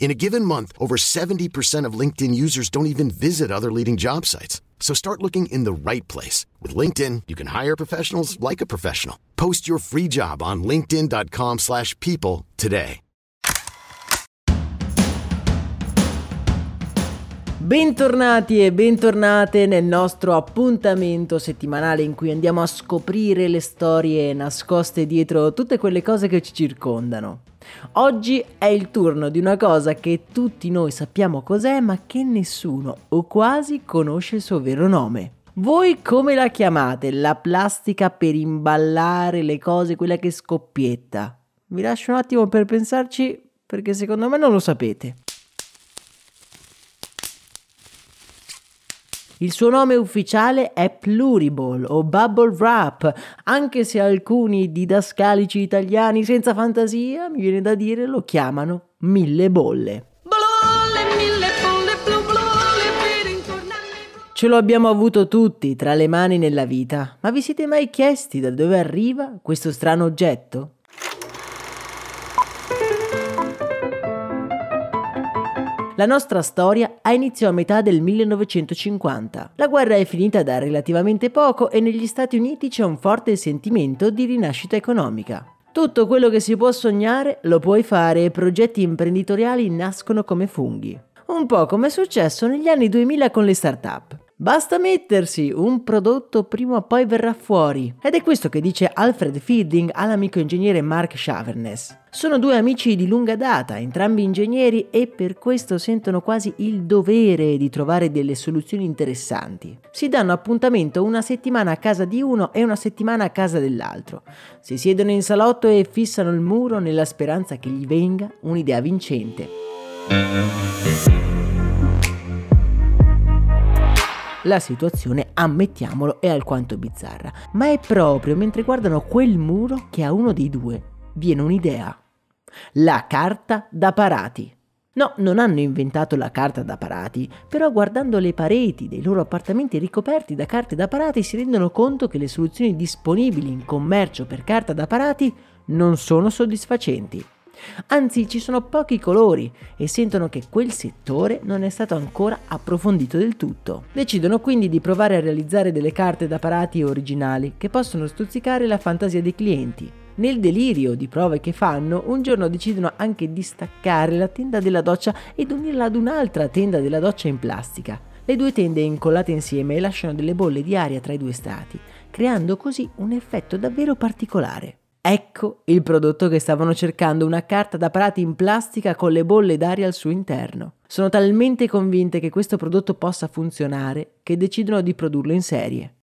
In a given month, over 70% of LinkedIn users don't even visit other leading job sites. So start looking in the right place. With LinkedIn, you can hire professionals like a professional. Post your free job on linkedin.com/people today. Bentornati e bentornate nel nostro appuntamento settimanale in cui andiamo a scoprire le storie nascoste dietro tutte quelle cose che ci circondano. Oggi è il turno di una cosa che tutti noi sappiamo cos'è, ma che nessuno o quasi conosce il suo vero nome. Voi come la chiamate? La plastica per imballare le cose, quella che scoppietta? Vi lascio un attimo per pensarci, perché secondo me non lo sapete. Il suo nome ufficiale è Pluriball o Bubble Wrap, anche se alcuni didascalici italiani senza fantasia, mi viene da dire, lo chiamano mille bolle. Ce lo abbiamo avuto tutti tra le mani nella vita, ma vi siete mai chiesti da dove arriva questo strano oggetto? La nostra storia ha inizio a metà del 1950. La guerra è finita da relativamente poco e negli Stati Uniti c'è un forte sentimento di rinascita economica. Tutto quello che si può sognare lo puoi fare e progetti imprenditoriali nascono come funghi. Un po' come è successo negli anni 2000 con le start-up. Basta mettersi, un prodotto prima o poi verrà fuori. Ed è questo che dice Alfred Fielding all'amico ingegnere Mark Chavannes. Sono due amici di lunga data, entrambi ingegneri, e per questo sentono quasi il dovere di trovare delle soluzioni interessanti. Si danno appuntamento una settimana a casa di uno e una settimana a casa dell'altro. Si siedono in salotto e fissano il muro nella speranza che gli venga un'idea vincente. La situazione, ammettiamolo, è alquanto bizzarra, ma è proprio mentre guardano quel muro che a uno dei due viene un'idea. La carta da parati. No, non hanno inventato la carta da parati, però guardando le pareti dei loro appartamenti ricoperti da carte da parati si rendono conto che le soluzioni disponibili in commercio per carta da parati non sono soddisfacenti. Anzi, ci sono pochi colori e sentono che quel settore non è stato ancora approfondito del tutto. Decidono quindi di provare a realizzare delle carte da parati originali che possono stuzzicare la fantasia dei clienti. Nel delirio di prove che fanno, un giorno decidono anche di staccare la tenda della doccia ed unirla ad un'altra tenda della doccia in plastica. Le due tende incollate insieme lasciano delle bolle di aria tra i due strati, creando così un effetto davvero particolare. Ecco il prodotto che stavano cercando, una carta da parati in plastica con le bolle d'aria al suo interno. Sono talmente convinte che questo prodotto possa funzionare che decidono di produrlo in serie.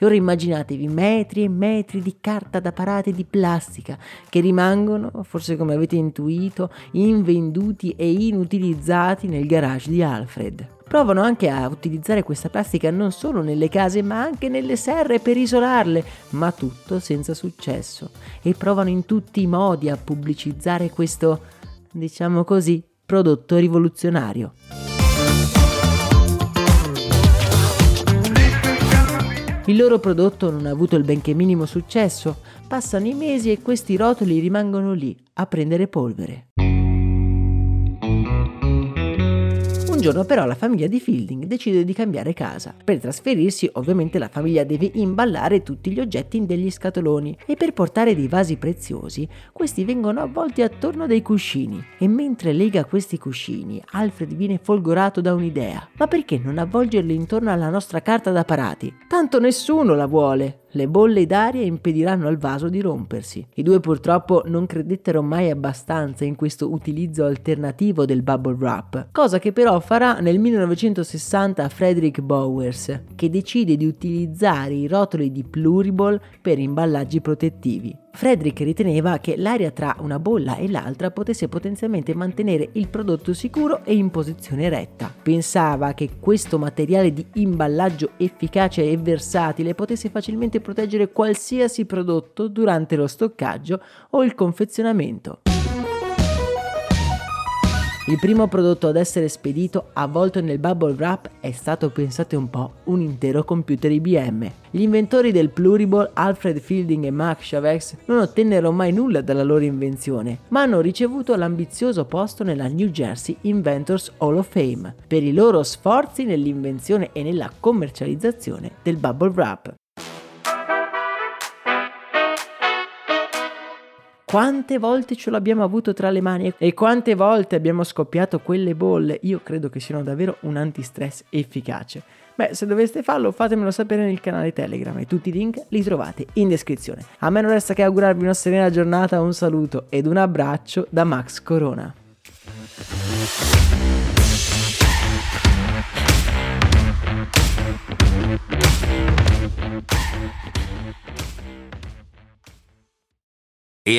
E ora immaginatevi metri e metri di carta da parati di plastica che rimangono, forse come avete intuito, invenduti e inutilizzati nel garage di Alfred. Provano anche a utilizzare questa plastica non solo nelle case ma anche nelle serre per isolarle, ma tutto senza successo. E provano in tutti i modi a pubblicizzare questo, diciamo così, prodotto rivoluzionario. Il loro prodotto non ha avuto il benché minimo successo, passano i mesi e questi rotoli rimangono lì a prendere polvere. Un giorno però la famiglia di Fielding decide di cambiare casa. Per trasferirsi ovviamente la famiglia deve imballare tutti gli oggetti in degli scatoloni e per portare dei vasi preziosi questi vengono avvolti attorno dei cuscini. E mentre lega questi cuscini Alfred viene folgorato da un'idea. Ma perché non avvolgerli intorno alla nostra carta da parati? Tanto nessuno la vuole! Le bolle d'aria impediranno al vaso di rompersi. I due purtroppo non credettero mai abbastanza in questo utilizzo alternativo del bubble wrap, cosa che però farà nel 1960 Frederick Bowers, che decide di utilizzare i rotoli di Pluriball per imballaggi protettivi. Frederick riteneva che l'aria tra una bolla e l'altra potesse potenzialmente mantenere il prodotto sicuro e in posizione retta. Pensava che questo materiale di imballaggio efficace e versatile potesse facilmente proteggere qualsiasi prodotto durante lo stoccaggio o il confezionamento. Il primo prodotto ad essere spedito avvolto nel bubble wrap è stato, pensate un po', un intero computer IBM. Gli inventori del Pluriball, Alfred Fielding e Mark Chavannes, non ottennero mai nulla dalla loro invenzione, ma hanno ricevuto l'ambizioso posto nella New Jersey Inventors Hall of Fame per i loro sforzi nell'invenzione e nella commercializzazione del bubble wrap. Quante volte ce l'abbiamo avuto tra le mani e quante volte abbiamo scoppiato quelle bolle? Io credo che siano davvero un antistress efficace. Beh, se doveste farlo fatemelo sapere nel canale Telegram e tutti i link li trovate in descrizione. A me non resta che augurarvi una serena giornata, un saluto ed un abbraccio da Max Corona. E